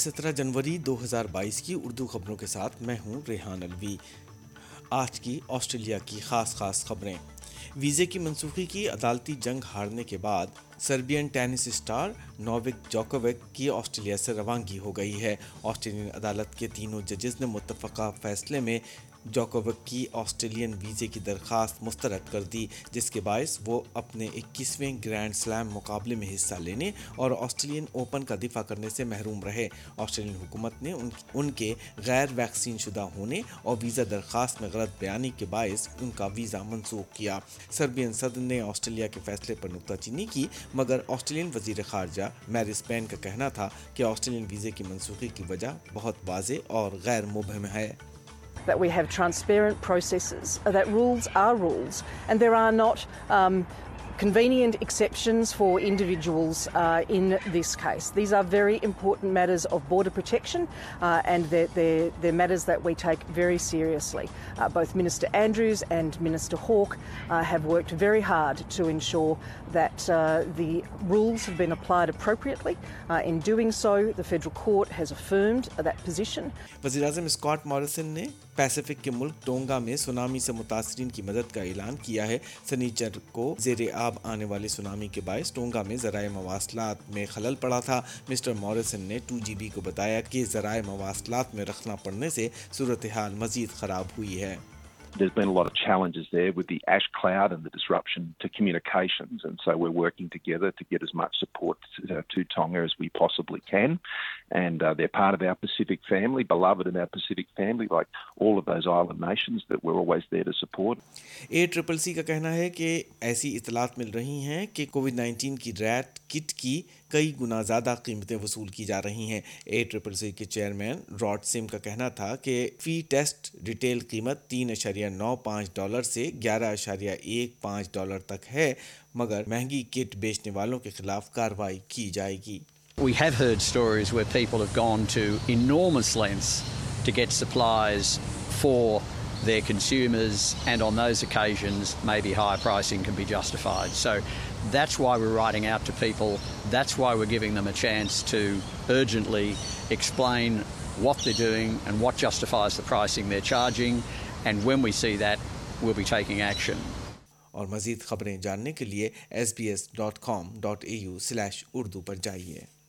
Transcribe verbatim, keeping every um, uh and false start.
سترہ جنوری دو ہزار بائیس کی اردو خبروں کے ساتھ میں ہوں ریحان الوی۔ آج کی آسٹریلیا کی خاص خاص خبریں۔ ویزے کی منسوخی کی عدالتی جنگ ہارنے کے بعد سربین ٹینس اسٹار نوویک جوکوویچ کی آسٹریلیا سے روانگی ہو گئی ہے۔ آسٹریلین عدالت کے تینوں ججز نے متفقہ فیصلے میں جوکوویچ کی آسٹریلین ویزے کی درخواست مسترد کر دی، جس کے باعث وہ اپنے اکیسویں گرینڈ سلام مقابلے میں حصہ لینے اور آسٹریلین اوپن کا دفاع کرنے سے محروم رہے۔ آسٹریلین حکومت نے ان کے غیر ویکسین شدہ ہونے اور ویزا درخواست میں غلط بیانی کے باعث ان کا ویزا منسوخ کیا۔ سربین صدر نے آسٹریلیا کے فیصلے پر نکتہ چینی کی، مگر آسٹریلین وزیر خارجہ میریس پین کا کہنا تھا کہ آسٹریلین ویزے کی منسوخی کی وجہ بہت واضح اور غیر مبہم ہے۔ That we have transparent processes, that rules are rules, and there are not um, convenient exceptions for individuals uh, in this case. These are very important matters of border protection uh, and they're, they're, they're matters that we take very seriously. Uh, both Minister Andrews and Minister Hawke uh, have worked very hard to ensure that uh, the rules have been applied appropriately. Uh, in doing so, the Federal Court has affirmed that position. وزیر اعظم Scott مورسن نے Pacific کے ملک ٹونگا میں tsunami سے متاثرین کی مدد کا اعلان کیا ہے۔ سنیچر کو زیر آب آنے والے سونامی کے باعث ٹونگا میں ذرائع مواصلات میں خلل پڑا تھا۔ مسٹر موریسن نے ٹو جی بی کو بتایا کہ ذرائع مواصلات میں رکھنا پڑنے سے صورتحال مزید خراب ہوئی ہے۔ There's been a lot of challenges there with the ash cloud and the disruption to communications, and so we're working together to get as much support to, uh, to Tonga as we possibly can, and uh, they're part of our Pacific family, beloved in our Pacific family, like all of those island nations that we're always there to support. A C C C کا کہنا ہے کہ ایسی اطلاعات مل رہی ہیں کہ کووڈ انیس کی ریٹ کٹ کی کئی گنا زیادہ قیمتیں وصول کی جا رہی ہیں۔ اے ٹرپل سی کے چیئرمین راٹ سم کا کہنا تھا کہ فی ٹیسٹ ریٹیل قیمت تین اشاریہ نو پانچ ڈالر سے گیارہ اشاریہ ایک پانچ ڈالر تک ہے، مگر مہنگی کٹ بیچنے والوں کے خلاف کارروائی کی جائے گی۔ We have heard stories where people have gone to enormous lengths to get supplies for their consumers, and on those occasions maybe higher pricing can be justified. So that's why we're writing out to people, that's why we're giving them a chance to urgently explain what they're doing and what justifies the pricing they're charging, and when we see that we'll be taking action. اور مزید خبریں جاننے کے لیے S B S dot com dot A U slash Urdu پر جائیے۔